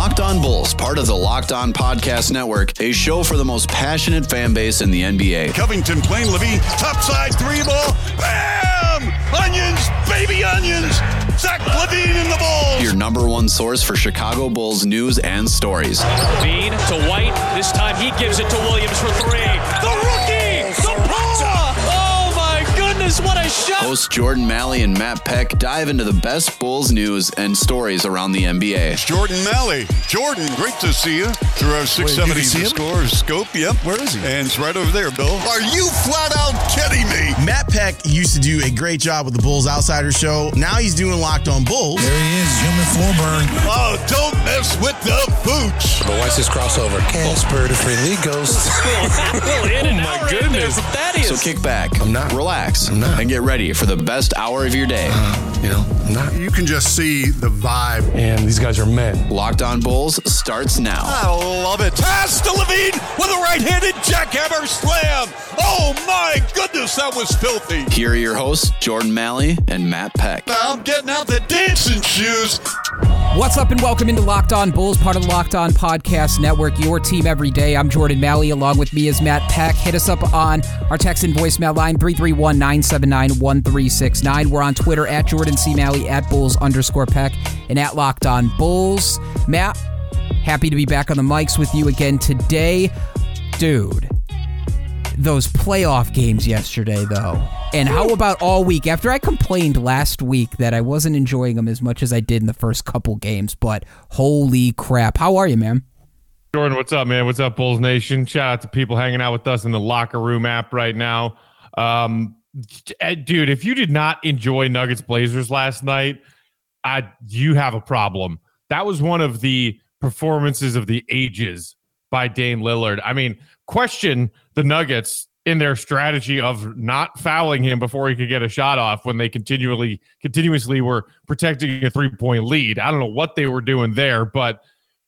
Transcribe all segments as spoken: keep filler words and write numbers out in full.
Locked On Bulls, part of the Locked On Podcast Network, a show for the most passionate fan base in the N B A. Covington playing Levine, topside three ball, bam! Onions, baby onions! Zach Levine in the Bulls! Your number one source for Chicago Bulls news and stories. Levine to White, this time he gives it to Williams for three. The rookie! The Paula! Oh my goodness, what a shot! Hosts Jordan Malley and Matt Peck dive into the best Bulls news and stories around the N B A. It's Jordan Malley. Jordan, great to see you. Through our six seventy score scope, yep. Where is he? And it's right over there, Bill. Are you flat out kidding me? Matt Peck used to do a great job with the Bulls Outsider Show. Now he's doing Locked On Bulls. There he is, human floor burn. Oh, don't mess with the boots. But watch this crossover. Bulls bird to free league ghosts. Oh my goodness. So kick back. I'm not. Relax. I'm not. And get ready for the best hour of your day. Uh, you know, I'm not. You can just see the vibe. And these guys are men. Locked On Bulls starts now. Oh. Love it. Pass to Levine with a right-handed jackhammer slam. Oh, my goodness, that was filthy. Here are your hosts, Jordan Malley and Matt Peck. I'm getting out the dancing shoes. What's up and welcome into Locked On Bulls, part of the Locked On Podcast Network, your team every day. I'm Jordan Malley. Along with me is Matt Peck. Hit us up on our text and voicemail line, three three one, nine seven nine, one three six nine. We're on Twitter at Jordan C. Malley, at Bulls underscore Peck, and at Locked On Bulls. Matt, happy to be back on the mics with you again today. Dude, those playoff games yesterday, though. And how about all week? After I complained last week that I wasn't enjoying them as much as I did in the first couple games, but holy crap. How are you, man? Jordan, what's up, man? What's up, Bulls Nation? Shout out to people hanging out with us in the Locker Room app right now. Um, dude, if you did not enjoy Nuggets-Blazers last night, I, you have a problem. That was one of the performances of the ages by Dame Lillard. I mean, question the Nuggets in their strategy of not fouling him before he could get a shot off when they continually, continuously were protecting a three-point lead. I don't know what they were doing there, but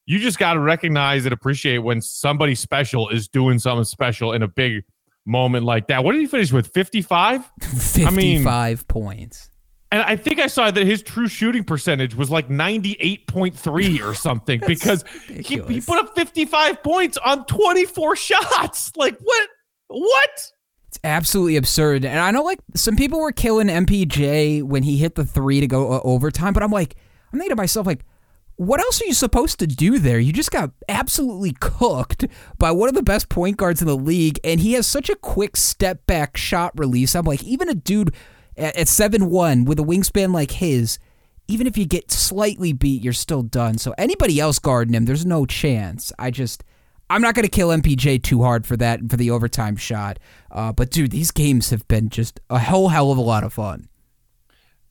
you just got to recognize and appreciate when somebody special is doing something special in a big moment like that. What did he finish with, fifty-five? fifty-five I mean, points. And I think I saw that his true shooting percentage was like ninety-eight point three or something because he, he put up fifty-five points on twenty-four shots. Like, what? What? It's absolutely absurd. And I know, like, some people were killing M P J when he hit the three to go overtime, but I'm like, I'm thinking to myself, like, what else are you supposed to do there? You just got absolutely cooked by one of the best point guards in the league, and he has such a quick step-back shot release. I'm like, even a dude at seven one with a wingspan like his, even if you get slightly beat, you're still done. So anybody else guarding him, there's no chance. I just, I'm not going to kill M P J too hard for that, for the overtime shot. Uh, but, dude, these games have been just a whole hell of a lot of fun.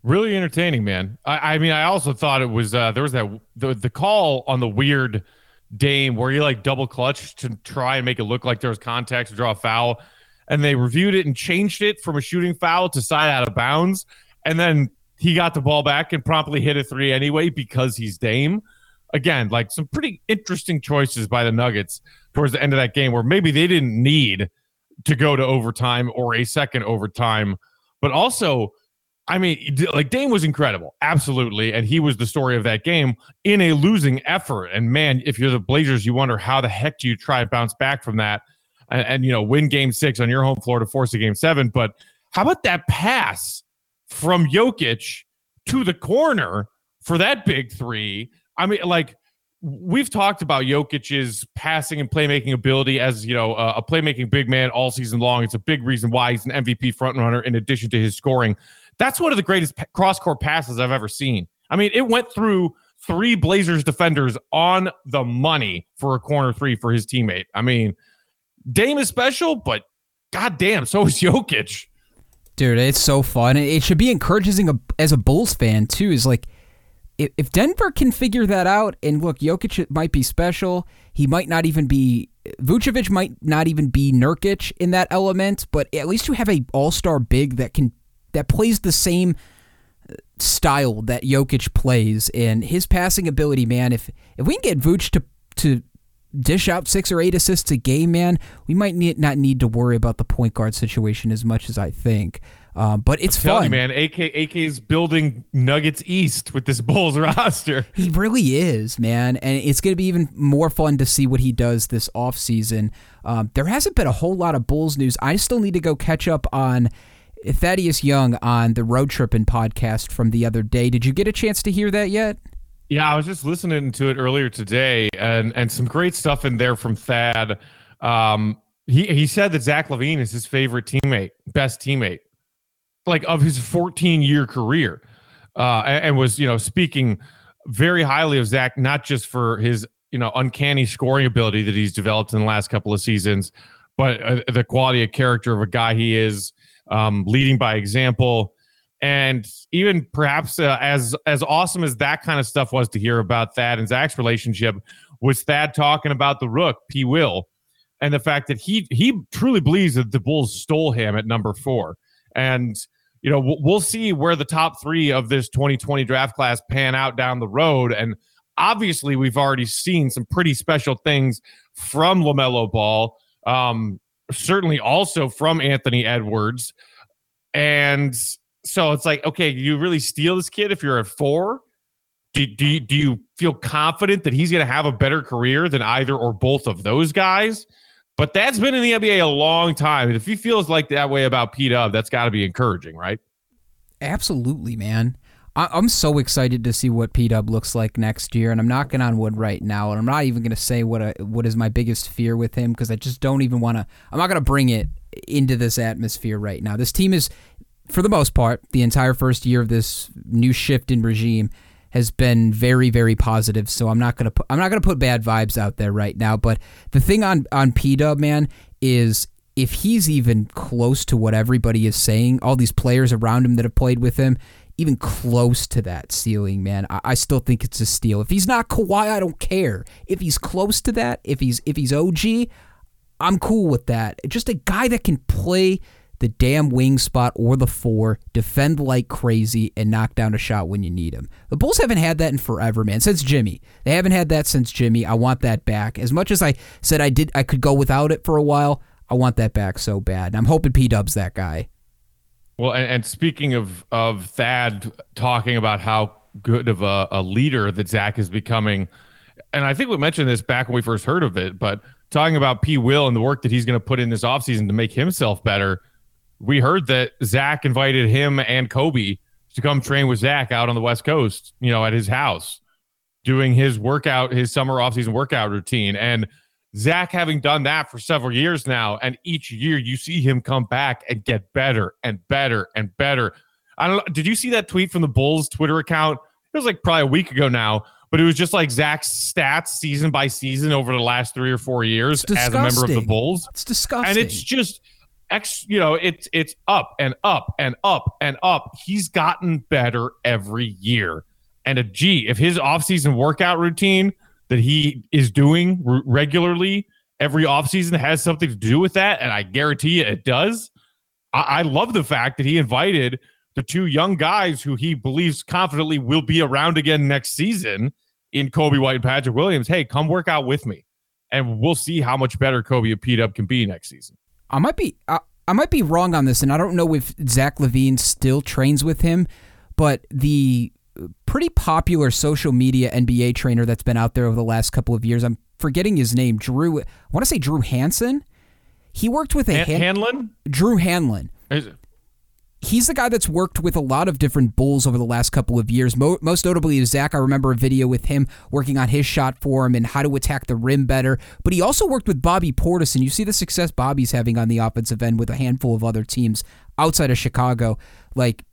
Really entertaining, man. I, I mean, I also thought it was, uh, there was that the, the call on the weird Dame where he, like, double clutched to try and make it look like there was contact to draw a foul. And they reviewed it and changed it from a shooting foul to side out of bounds. And then he got the ball back and promptly hit a three anyway because he's Dame. Again, like some pretty interesting choices by the Nuggets towards the end of that game where maybe they didn't need to go to overtime or a second overtime. But also, I mean, like Dame was incredible. Absolutely. And he was the story of that game in a losing effort. And man, if you're the Blazers, you wonder how the heck do you try to bounce back from that? And, and, you know, win game six on your home floor to force a game seven. But how about that pass from Jokic to the corner for that big three? I mean, like, we've talked about Jokic's passing and playmaking ability as, you know, uh, a playmaking big man all season long. It's a big reason why he's an M V P frontrunner in addition to his scoring. That's one of the greatest p- cross-court passes I've ever seen. I mean, it went through three Blazers defenders on the money for a corner three for his teammate. I mean, Dame is special, but goddamn, so is Jokic. Dude, it's so fun. It should be encouraging as a Bulls fan, too, is like, if Denver can figure that out, and look, Jokic might be special. He might not even be, Vucevic might not even be Nurkic in that element, but at least you have a all-star big that can, that plays the same style that Jokic plays, and his passing ability, man, if, if we can get Vuce to, to dish out six or eight assists a game, man, we might need, not need to worry about the point guard situation as much as I think. Um, but it's fun, you, man. A K A K is building Nuggets East with this Bulls roster. He really is, man. And it's going to be even more fun to see what he does this offseason. Um, there hasn't been a whole lot of Bulls news. I still need to go catch up on Thaddeus Young on the Road Trippin' podcast from the other day. Did you get a chance to hear that yet? Yeah, I was just listening to it earlier today, and and some great stuff in there from Thad. Um, he he said that Zach Levine is his favorite teammate, best teammate, like of his fourteen-year career, uh, and, and was, you know, speaking very highly of Zach, not just for his, you know, uncanny scoring ability that he's developed in the last couple of seasons, but uh, the quality of character of a guy he is, um, leading by example. And even perhaps uh, as as awesome as that kind of stuff was to hear about Thad and Zach's relationship, was Thad talking about the Rook, P. Will, and the fact that he he truly believes that the Bulls stole him at number four. And, you know, we'll see where the top three of this twenty twenty draft class pan out down the road. And obviously, we've already seen some pretty special things from LaMelo Ball, um, certainly also from Anthony Edwards. And so it's like, okay, you really steal this kid if you're at four? Do, do, you, do you feel confident that he's going to have a better career than either or both of those guys? But that's been in the N B A a long time. And if he feels like that way about P-Dub, that's got to be encouraging, right? Absolutely, man. I- I'm so excited to see what P-Dub looks like next year. And I'm knocking on wood right now. And I'm not even going to say what I, what is my biggest fear with him, because I just don't even want to. I'm not going to bring it into this atmosphere right now. This team is, for the most part, the entire first year of this new shift in regime has been very, very positive. So I'm not gonna put, I'm not gonna put bad vibes out there right now. But the thing on on P-Dub, man, is if he's even close to what everybody is saying, all these players around him that have played with him, even close to that ceiling, man, I, I still think it's a steal. If he's not Kawhi, I don't care. If he's close to that, if he's if he's O G, I'm cool with that. Just a guy that can play the damn wing spot or the four, defend like crazy, and knock down a shot when you need him. The Bulls haven't had that in forever, man, since Jimmy. They haven't had that since Jimmy. I want that back. As much as I said I did, I could go without it for a while, I want that back so bad. And I'm hoping P-Dub's that guy. Well, and, and speaking of, of Thad talking about how good of a, a leader that Zach is becoming, and I think we mentioned this back when we first heard of it, but talking about P. Will and the work that he's going to put in this offseason to make himself better, we heard that Zach invited him and Kobe to come train with Zach out on the West Coast, you know, at his house, doing his workout, his summer offseason workout routine. And Zach, having done that for several years now, and each year you see him come back and get better and better and better. I don't know. Did you see that tweet from the Bulls Twitter account? It was like probably a week ago now, but it was just like Zach's stats season by season over the last three or four years as a member of the Bulls. It's disgusting. And it's just, X, you know, it's it's up and up and up and up. He's gotten better every year. And a gee, if his offseason workout routine that he is doing r- regularly every offseason has something to do with that, and I guarantee you it does, I-, I love the fact that he invited the two young guys who he believes confidently will be around again next season in Kobe White and Patrick Williams. Hey, come work out with me, and we'll see how much better Kobe and P-Dub can be next season. I might be I, I might be wrong on this, and I don't know if Zach Levine still trains with him, but the pretty popular social media N B A trainer that's been out there over the last couple of years, I'm forgetting his name, Drew, I want to say Drew Hansen? He worked with a... Han- Hanlon? Drew Hanlon. Is it? He's the guy that's worked with a lot of different Bulls over the last couple of years. Most notably is Zach. I remember a video with him working on his shot form and how to attack the rim better. But he also worked with Bobby Portis, and you see the success Bobby's having on the offensive end with a handful of other teams outside of Chicago. Like,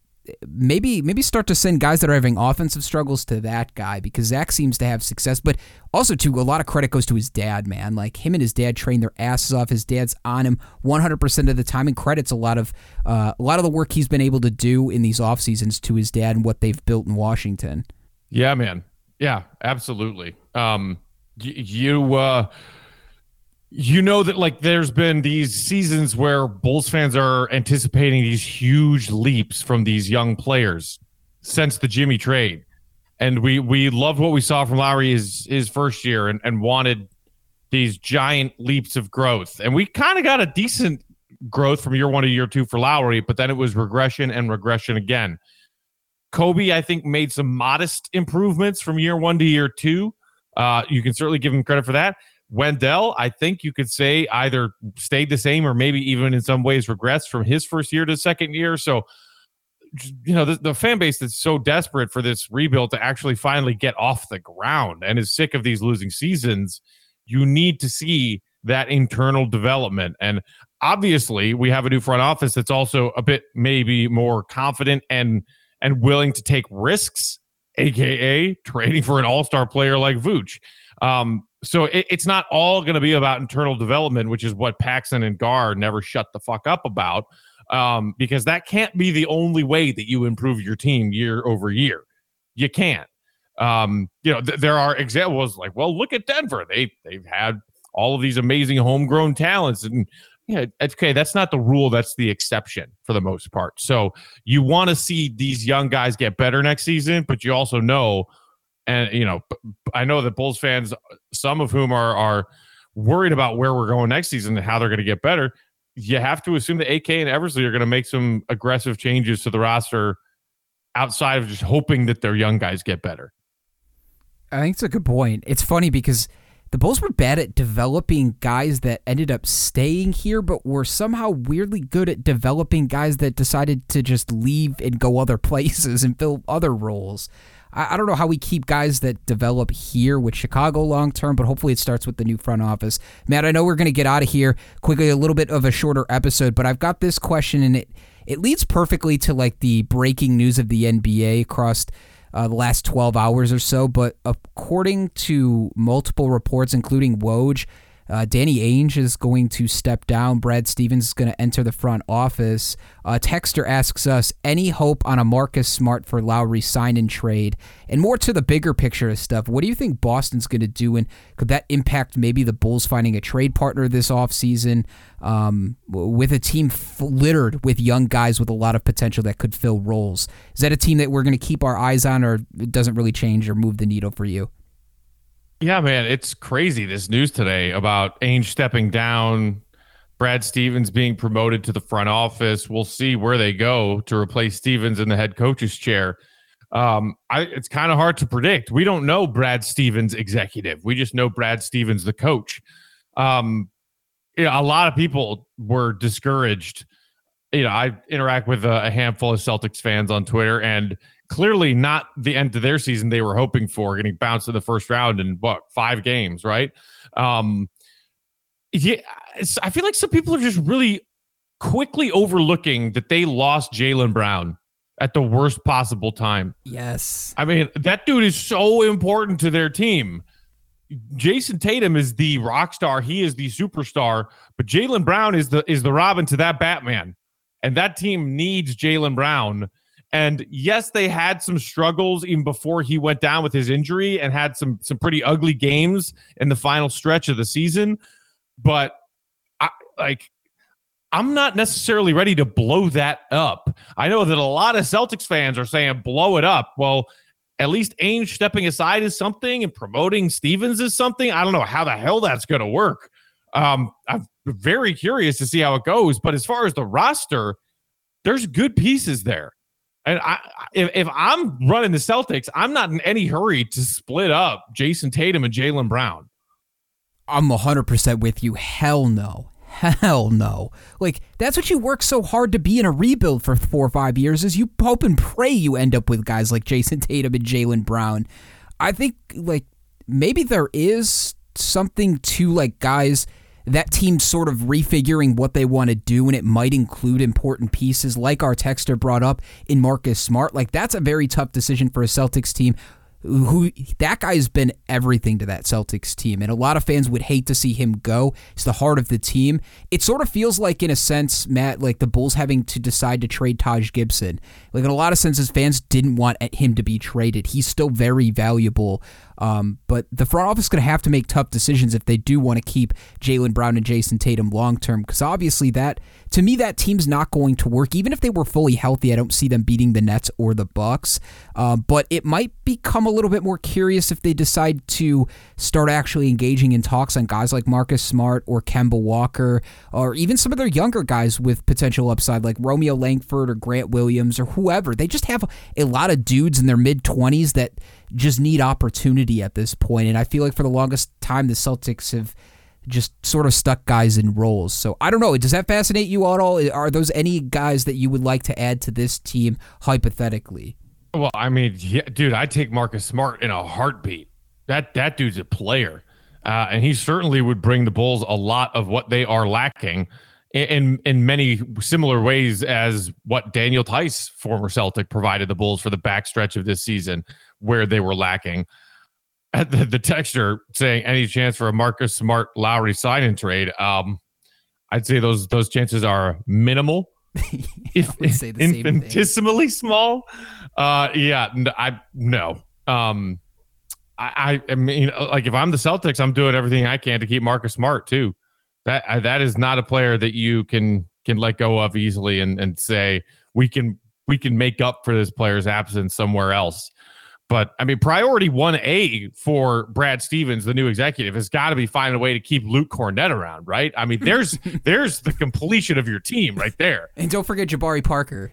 maybe maybe start to send guys that are having offensive struggles to that guy, because Zach seems to have success. But also, too, a lot of credit goes to his dad, man. Like, him and his dad train their asses off. His dad's on him one hundred percent of the time, and credits a lot of uh, a lot of the work he's been able to do in these off seasons to his dad and what they've built in Washington. Yeah, man. Yeah, absolutely. Um, y- you uh, you know that, like, there's been these seasons where Bulls fans are anticipating these huge leaps from these young players since the Jimmy trade. And we we loved what we saw from Lowry his, his first year and, and wanted these giant leaps of growth. And we kind of got a decent growth from year one to year two for Lowry, but then it was regression and regression again. Kobe, I think, made some modest improvements from year one to year two. Uh, you can certainly give him credit for that. Wendell, I think you could say either stayed the same or maybe even in some ways regressed from his first year to second year. So, you know, the, the fan base that's so desperate for this rebuild to actually finally get off the ground and is sick of these losing seasons, you need to see that internal development. And obviously we have a new front office that's also a bit maybe more confident and and willing to take risks, A K A trading for an all-star player like Vooch. Um, so it, it's not all going to be about internal development, which is what Paxson and Gar never shut the fuck up about, um, because that can't be the only way that you improve your team year over year. You can't. Um, you know, th- there are examples like, well, look at Denver. They, they've had all of these amazing homegrown talents. And, yeah, okay, that's not the rule. That's the exception for the most part. So you want to see these young guys get better next season, but you also know, and, you know, I know that Bulls fans, some of whom are are worried about where we're going next season and how they're going to get better. You have to assume that A K and Eversley are going to make some aggressive changes to the roster outside of just hoping that their young guys get better. I think it's a good point. It's funny because the Bulls were bad at developing guys that ended up staying here, but were somehow weirdly good at developing guys that decided to just leave and go other places and fill other roles. I don't know how we keep guys that develop here with Chicago long-term, but hopefully it starts with the new front office. Matt, I know we're going to get out of here quickly, a little bit of a shorter episode, but I've got this question, and it, it leads perfectly to like the breaking news of the N B A across uh, the last twelve hours or so, but according to multiple reports, including Woj, Uh, Danny Ainge is going to step down. Brad Stevens is going to enter the front office. Uh, Texter asks us, any hope on a Marcus Smart for Lowry sign-and trade? And more to the bigger picture of stuff, what do you think Boston's going to do? And could that impact maybe the Bulls finding a trade partner this offseason um, with a team littered with young guys with a lot of potential that could fill roles? Is that a team that we're going to keep our eyes on, or it doesn't really change or move the needle for you? Yeah, man, it's crazy, this news today about Ainge stepping down, Brad Stevens being promoted to the front office. We'll see where they go to replace Stevens in the head coach's chair. Um, I, it's kind of hard to predict. We don't know Brad Stevens executive. We just know Brad Stevens, the coach. Um, you know, a lot of people were discouraged. You know, I interact with a, a handful of Celtics fans on Twitter, and clearly not the end of their season they were hoping for, getting bounced in the first round in, what, five games, right? Um, yeah, I feel like some people are just really quickly overlooking that they lost Jaylen Brown at the worst possible time. Yes. I mean, that dude is so important to their team. Jason Tatum is the rock star. He is the superstar. But Jaylen Brown is the is the Robin to that Batman. And that team needs Jaylen Brown. And yes, they had some struggles even before he went down with his injury and had some some pretty ugly games in the final stretch of the season. But I, like, I'm not necessarily ready to blow that up. I know that a lot of Celtics fans are saying, blow it up. Well, at least Ainge stepping aside is something and promoting Stevens is something. I don't know how the hell that's going to work. Um, I'm very curious to see how it goes. But as far as the roster, there's good pieces there. And I, if, if I'm running the Celtics, I'm not in any hurry to split up Jason Tatum and Jaylen Brown. I'm one hundred percent with you. Hell no. Hell no. Like, that's what you work so hard to be in a rebuild for four or five years, is you hope and pray you end up with guys like Jason Tatum and Jaylen Brown. I think, like, maybe there is something to, like, guys, that team sort of refiguring what they want to do, and it might include important pieces like our texter brought up in Marcus Smart. Like, that's a very tough decision for a Celtics team who that guy has been everything to that Celtics team. And a lot of fans would hate to see him go. It's the heart of the team. It sort of feels like, in a sense, Matt, like the Bulls having to decide to trade Taj Gibson. Like, in a lot of senses, fans didn't want him to be traded. He's still very valuable. Um, but the front office is going to have to make tough decisions if they do want to keep Jaylen Brown and Jason Tatum long-term, because obviously that, to me, that team's not going to work. Even if they were fully healthy, I don't see them beating the Nets or the Bucks. Uh, but it might become a little bit more curious if they decide to start actually engaging in talks on guys like Marcus Smart or Kemba Walker, or even some of their younger guys with potential upside like Romeo Langford or Grant Williams or whoever. They just have a lot of dudes in their mid-twenties that just need opportunity at this point. And I feel like for the longest time, the Celtics have just sort of stuck guys in roles. So I don't know. Does that fascinate you at all? Are those any guys that you would like to add to this team, hypothetically? Well, I mean, yeah, dude, I take Marcus Smart in a heartbeat. That that dude's a player. Uh, and he certainly would bring the Bulls a lot of what they are lacking in in many similar ways as what Daniel Tice, former Celtic, provided the Bulls for the backstretch of this season, where they were lacking. At the, the texture saying any chance for a Marcus Smart Lowry sign and trade. Um, I'd say those those chances are minimal, if say the infinitesimally same small. Uh, yeah, I no. Um, I, I mean, like if I'm the Celtics, I'm doing everything I can to keep Marcus Smart too. That I, that is not a player that you can can let go of easily and and say we can we can make up for this player's absence somewhere else. But, I mean, priority one A for Brad Stevens, the new executive, has got to be finding a way to keep Luke Cornett around, right? I mean, there's there's the completion of your team right there. And don't forget Jabari Parker.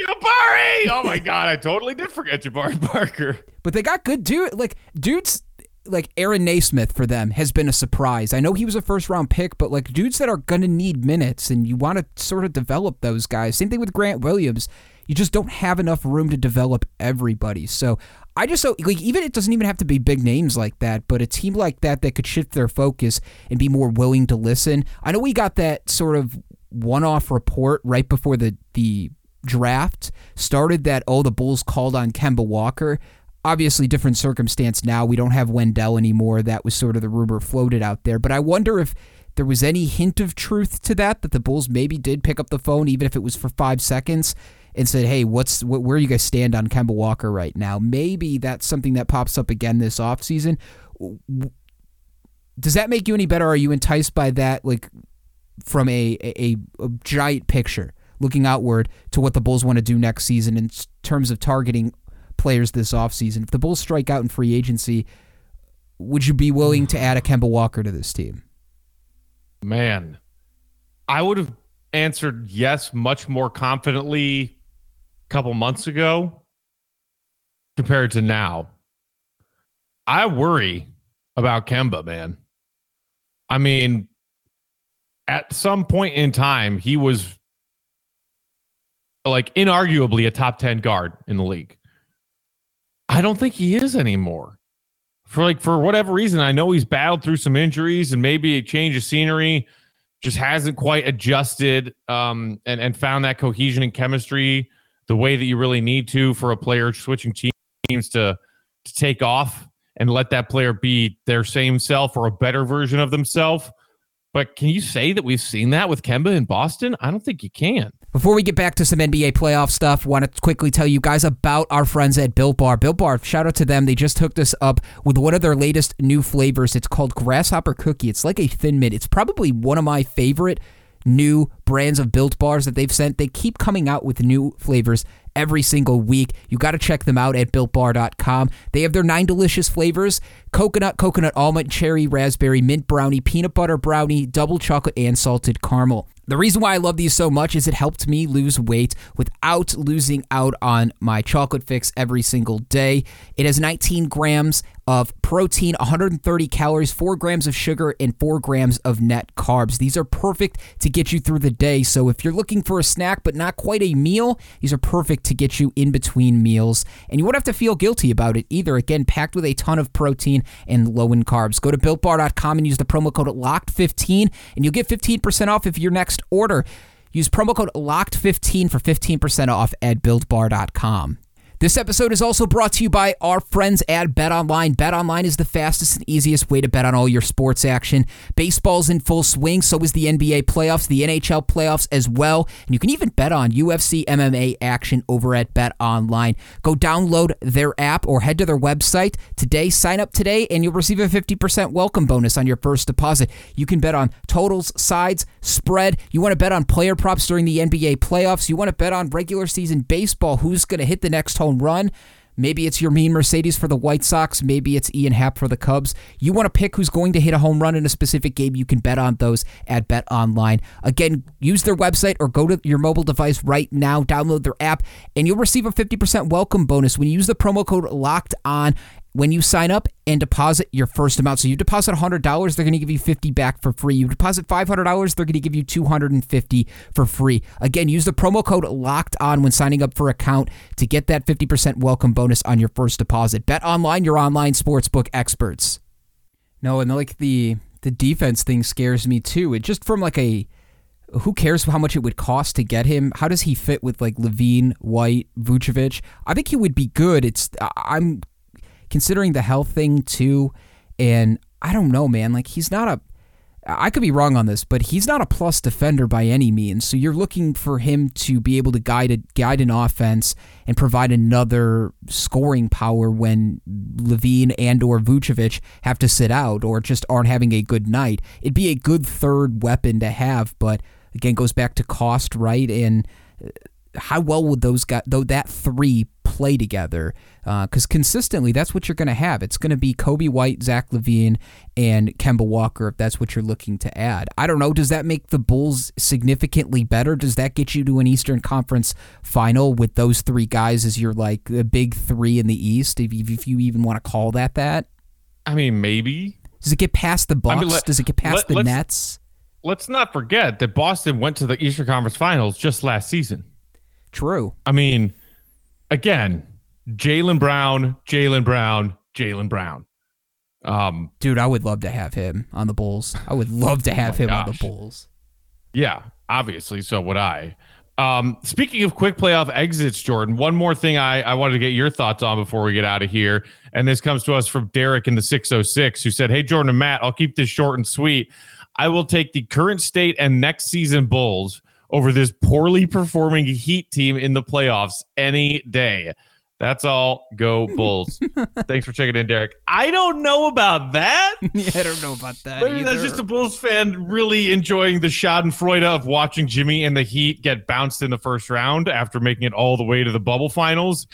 Jabari! Oh, my God. I totally did forget Jabari Parker. But they got good dude. Like, dudes like Aaron Naismith for them has been a surprise. I know he was a first-round pick, but, like, dudes that are going to need minutes, and you want to sort of develop those guys. Same thing with Grant Williams. You just don't have enough room to develop everybody. So I just so like even it doesn't even have to be big names like that, but a team like that that could shift their focus and be more willing to listen. I know we got that sort of one-off report right before the the draft started that oh the Bulls called on Kemba Walker. Obviously, different circumstance now. We don't have Wendell anymore. That was sort of the rumor floated out there. But I wonder if there was any hint of truth to that, that the Bulls maybe did pick up the phone, even if it was for five seconds, and said, hey, what's what, where do you guys stand on Kemba Walker right now? Maybe that's something that pops up again this offseason. Does that make you any better? Are you enticed by that, like from a, a, a giant picture, looking outward to what the Bulls want to do next season in terms of targeting players this offseason? If the Bulls strike out in free agency, would you be willing to add a Kemba Walker to this team? Man, I would have answered yes much more confidently couple months ago compared to now. I worry about Kemba, man. I mean, at some point in time, he was like inarguably a top ten guard in the league. I don't think he is anymore. For like for whatever reason, I know he's battled through some injuries and maybe a change of scenery, just hasn't quite adjusted um, and, and found that cohesion and chemistry the way that you really need to for a player switching teams to, to take off and let that player be their same self or a better version of themselves. But can you say that we've seen that with Kemba in Boston? I don't think you can. Before we get back to some N B A playoff stuff, want to quickly tell you guys about our friends at Built Bar. Built Bar, shout out to them. They just hooked us up with one of their latest new flavors. It's called Grasshopper Cookie. It's like a Thin Mint. It's probably one of my favorite new brands of Built Bars that they've sent. They keep coming out with new flavors every single week. You got to check them out at built bar dot com. They have their nine delicious flavors: coconut, coconut almond, cherry, raspberry, mint brownie, peanut butter brownie, double chocolate, and salted caramel. The reason why I love these so much is it helped me lose weight without losing out on my chocolate fix every single day. It has nineteen grams of protein, one hundred thirty calories, four grams of sugar, and four grams of net carbs. These are perfect to get you through the day. So if you're looking for a snack but not quite a meal, these are perfect to get you in between meals. And you won't have to feel guilty about it either. Again, packed with a ton of protein and low in carbs. Go to built bar dot com and use the promo code locked fifteen, and you'll get fifteen percent off if your next order. Use promo code locked fifteen for fifteen percent off at built bar dot com. This episode is also brought to you by our friends at BetOnline. BetOnline is the fastest and easiest way to bet on all your sports action. Baseball's in full swing, so is the N B A playoffs, the N H L playoffs as well. And you can even bet on U F C, M M A action over at BetOnline. Go download their app or head to their website today. Sign up today and you'll receive a fifty percent welcome bonus on your first deposit. You can bet on totals, sides, spread. You want to bet on player props during the N B A playoffs. You want to bet on regular season baseball. Who's going to hit the next home run? Maybe it's your mean Mercedes for the White Sox. Maybe it's Ian Happ for the Cubs. You want to pick who's going to hit a home run in a specific game, you can bet on those at BetOnline. Again, use their website or go to your mobile device right now, download their app, and you'll receive a fifty percent welcome bonus when you use the promo code LOCKEDON when you sign up and deposit your first amount. So you deposit one hundred dollars, they're going to give you fifty dollars back for free. You deposit five hundred dollars, they're going to give you two hundred fifty dollars for free. Again, use the promo code LOCKEDON when signing up for an account to get that fifty percent welcome bonus on your first deposit. BetOnline, your online sportsbook experts. No, and like the the defense thing scares me too. It just from like a, who cares how much it would cost to get him? How does he fit with like Levine, White, Vucevic? I think he would be good. It's I'm... considering the health thing too, and I don't know, man. Like, he's not a, I could be wrong on this, but he's not a plus defender by any means. So you're looking for him to be able to guide a, guide an offense and provide another scoring power when Levine and or Vucevic have to sit out or just aren't having a good night. It'd be a good third weapon to have, but again, goes back to cost, right? And how well would those guys, though, that three play together? Because uh, consistently, that's what you're going to have. It's going to be Kobe White, Zach Levine, and Kemba Walker, if that's what you're looking to add. I don't know. Does that make the Bulls significantly better? Does that get you to an Eastern Conference final with those three guys as your, like, the big three in the East, if, if you even want to call that that? I mean, maybe. Does it get past the Bucks? I mean, let, Does it get past let, the let's, Nets? Let's not forget that Boston went to the Eastern Conference Finals just last season. True. I mean, again, Jaylen Brown, Jaylen Brown, Jaylen Brown. Um, Dude, I would love to have him on the Bulls. I would love to have oh him gosh. on the Bulls. Yeah, obviously. So would I. Um, speaking of quick playoff exits, Jordan, one more thing I, I wanted to get your thoughts on before we get out of here. And this comes to us from Derek in the six oh six, who said, "Hey, Jordan and Matt, I'll keep this short and sweet. I will take the current state and next season Bulls over this poorly performing Heat team in the playoffs any day. That's all. Go Bulls." Thanks for checking in, Derek. I don't know about that. Yeah, I don't know about that Maybe either. That's just a Bulls fan really enjoying the schadenfreude of watching Jimmy and the Heat get bounced in the first round after making it all the way to the bubble finals.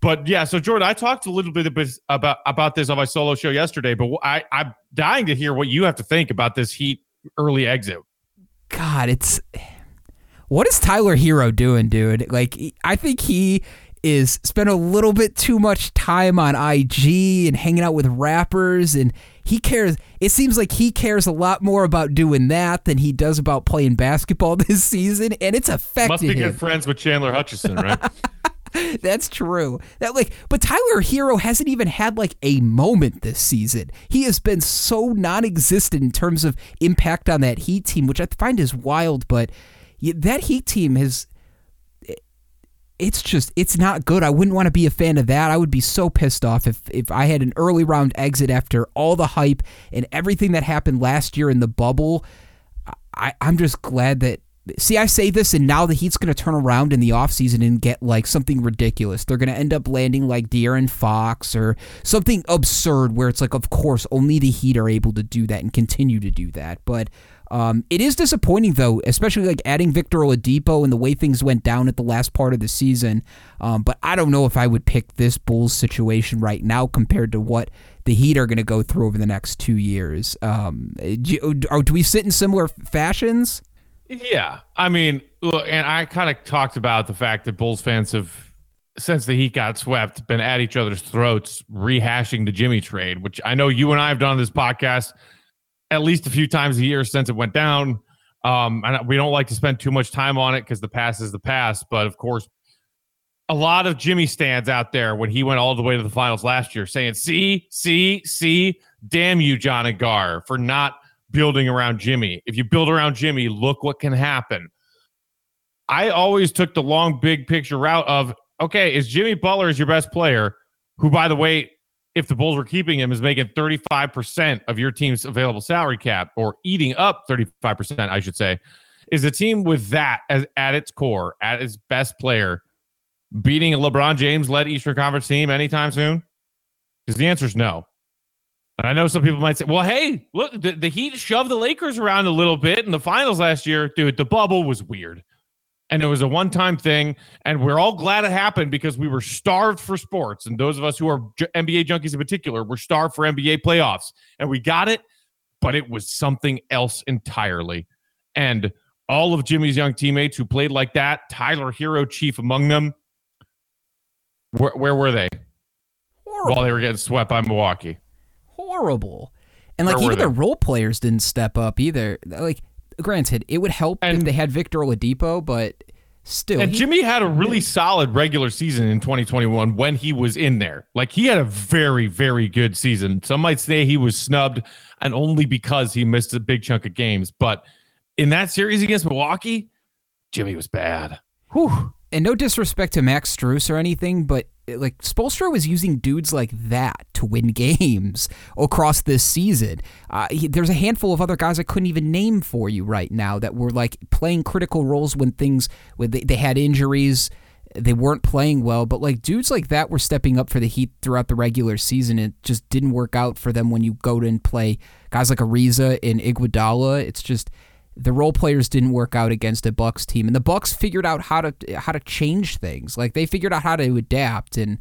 But yeah, so Jordan, I talked a little bit about, about this on my solo show yesterday, but I, I'm dying to hear what you have to think about this Heat early exit. God, it's... what is Tyler Hero doing, dude? Like, I think he is spent a little bit too much time on I G and hanging out with rappers, and he cares. It seems like he cares a lot more about doing that than he does about playing basketball this season, and it's affected Must be him. Good friends with Chandler Hutchison, right? That's true. That like, but Tyler Hero hasn't even had like a moment this season. He has been so non-existent in terms of impact on that Heat team, which I find is wild, but... that Heat team has, it's just, it's not good. I wouldn't want to be a fan of that. I would be so pissed off if, if I had an early round exit after all the hype and everything that happened last year in the bubble. I, I'm just glad that, see, I say this, and now the Heat's going to turn around in the offseason and get like something ridiculous. They're going to end up landing like De'Aaron Fox or something absurd where it's like, of course, only the Heat are able to do that and continue to do that. But Um, it is disappointing, though, especially like adding Victor Oladipo and the way things went down at the last part of the season. Um, but I don't know if I would pick this Bulls situation right now compared to what the Heat are going to go through over the next two years. Um, do, do we sit in similar fashions? Yeah. I mean, look, and I kind of talked about the fact that Bulls fans have, since the Heat got swept, been at each other's throats rehashing the Jimmy trade, which I know you and I have done on this podcast at least a few times a year since it went down. Um, and we don't like to spend too much time on it because the past is the past. But of course, a lot of Jimmy stands out there when he went all the way to the finals last year saying, see, see, see, damn you, John and Gar, for not building around Jimmy. If you build around Jimmy, look what can happen. I always took the long, big picture route of okay, is Jimmy Butler is your best player, who, by the way, if the Bulls were keeping him, is making thirty-five percent of your team's available salary cap, or eating up thirty-five percent, I should say, is a team with that as at its core, at its best player, beating a LeBron James-led Eastern Conference team anytime soon? Because the answer is no. And I know some people might say, well, hey, look, the, the Heat shoved the Lakers around a little bit in the finals last year. Dude, the bubble was weird. And it was a one-time thing, and we're all glad it happened because we were starved for sports. And those of us who are N B A junkies in particular were starved for N B A playoffs. And we got it, but it was something else entirely. And all of Jimmy's young teammates who played like that, Tyler Hero chief among them, where, where were they? Horrible. While they were getting swept by Milwaukee. Horrible. And like where even the role players didn't step up either. Like, granted, it would help and, if they had Victor Oladipo, but still. And he, Jimmy had a really solid regular season in twenty twenty-one when he was in there. Like, he had a very, very good season. Some might say he was snubbed, and only because he missed a big chunk of games. But in that series against Milwaukee, Jimmy was bad. Whew. And no disrespect to Max Strus or anything, but like Spoelstra was using dudes like that to win games across this season. Uh, he, there's a handful of other guys I couldn't even name for you right now that were like playing critical roles when things when they, they had injuries, they weren't playing well. But like dudes like that were stepping up for the Heat throughout the regular season. It just didn't work out for them when you go and play guys like Ariza and Iguodala. It's just the role players didn't work out against a Bucks team, and the Bucks figured out how to how to change things. Like they figured out how to adapt, and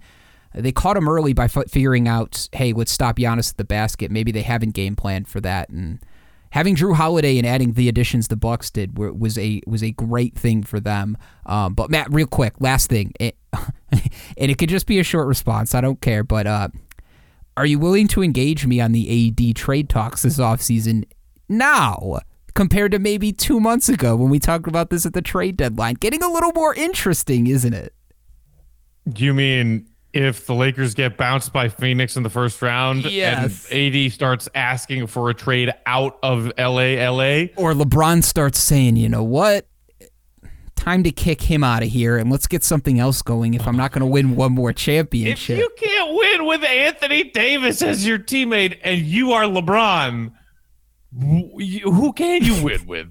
they caught him early by f- figuring out, hey, let's stop Giannis at the basket. Maybe they haven't game planned for that, and having Drew Holiday and adding the additions the Bucks did were, was a was a great thing for them. Um, but Matt, real quick, last thing, it, and it could just be a short response. I don't care, but uh, are you willing to engage me on the A D trade talks this offseason now? Compared to maybe two months ago when we talked about this at the trade deadline. Getting a little more interesting, isn't it? You mean if the Lakers get bounced by Phoenix in the first round, yes, and A D starts asking for a trade out of L A L A? Or LeBron starts saying, you know what? Time to kick him out of here and let's get something else going if I'm not going to win one more championship. If you can't win with Anthony Davis as your teammate and you are LeBron, who can you win with?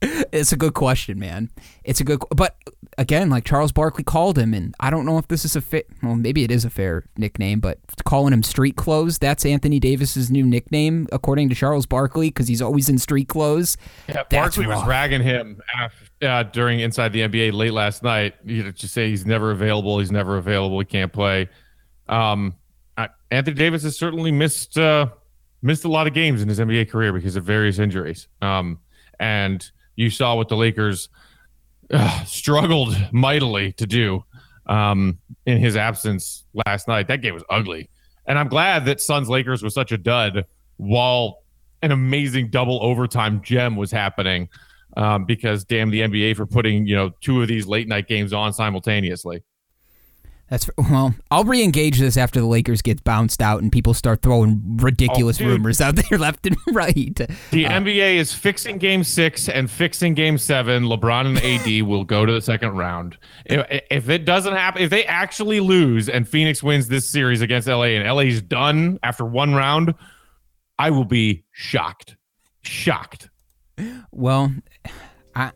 It's a good question, man. It's a good, but again, like Charles Barkley called him, and I don't know if this is a fit. Well, maybe it is a fair nickname, but calling him street clothes, that's Anthony Davis's new nickname, according to Charles Barkley, because he's always in street clothes. Yeah, Barkley was ragging him after, uh, during Inside the N B A late last night. You know, just say he's never available. He's never available. He can't play. Um, I, Anthony Davis has certainly missed. Uh, Missed a lot of games in his N B A career because of various injuries. Um, and you saw what the Lakers uh, struggled mightily to do um, in his absence last night. That game was ugly. And I'm glad that Suns-Lakers was such a dud while an amazing double overtime gem was happening um, because, damn, the N B A for putting, you know, two of these late-night games on simultaneously. That's well. I'll re-engage this after the Lakers get bounced out and people start throwing ridiculous oh, rumors out there left and right. The uh, N B A is fixing Game Six and fixing Game Seven. LeBron and A D will go to the second round. If, if it doesn't happen, if they actually lose and Phoenix wins this series against L A and L A's done after one round, I will be shocked. Shocked. Well, I.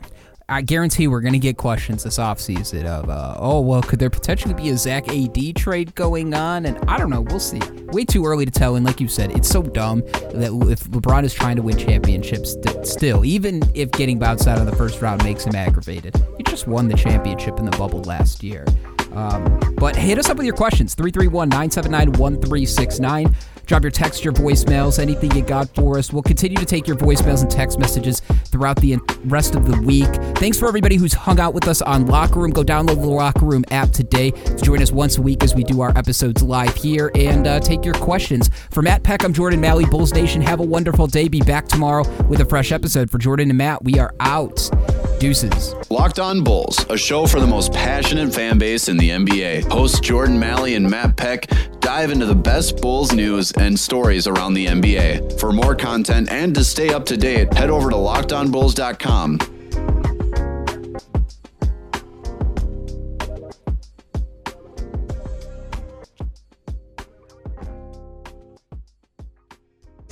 I guarantee we're going to get questions this offseason of, uh, oh, well, could there potentially be a Zach A D trade going on? And I don't know. We'll see. Way too early to tell. And like you said, it's so dumb that if LeBron is trying to win championships th- still, even if getting bounced out of the first round makes him aggravated, he just won the championship in the bubble last year. Um, but hit us up with your questions. three three one, nine seven nine, one three six nine. Drop your text, your voicemails, anything you got for us. We'll continue to take your voicemails and text messages throughout the rest of the week. Thanks for everybody who's hung out with us on Locker Room. Go download the Locker Room app today to join us once a week as we do our episodes live here and uh, take your questions. For Matt Peck, I'm Jordan Malley. Bulls Nation, have a wonderful day. Be back tomorrow with a fresh episode. For Jordan and Matt, we are out. Deuces. Locked On Bulls, a show for the most passionate fan base in the N B A. Hosts Jordan Malley and Matt Peck dive into the best Bulls news and stories around the N B A. For more content and to stay up to date, head over to locked on bulls dot com.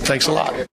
takes a lot.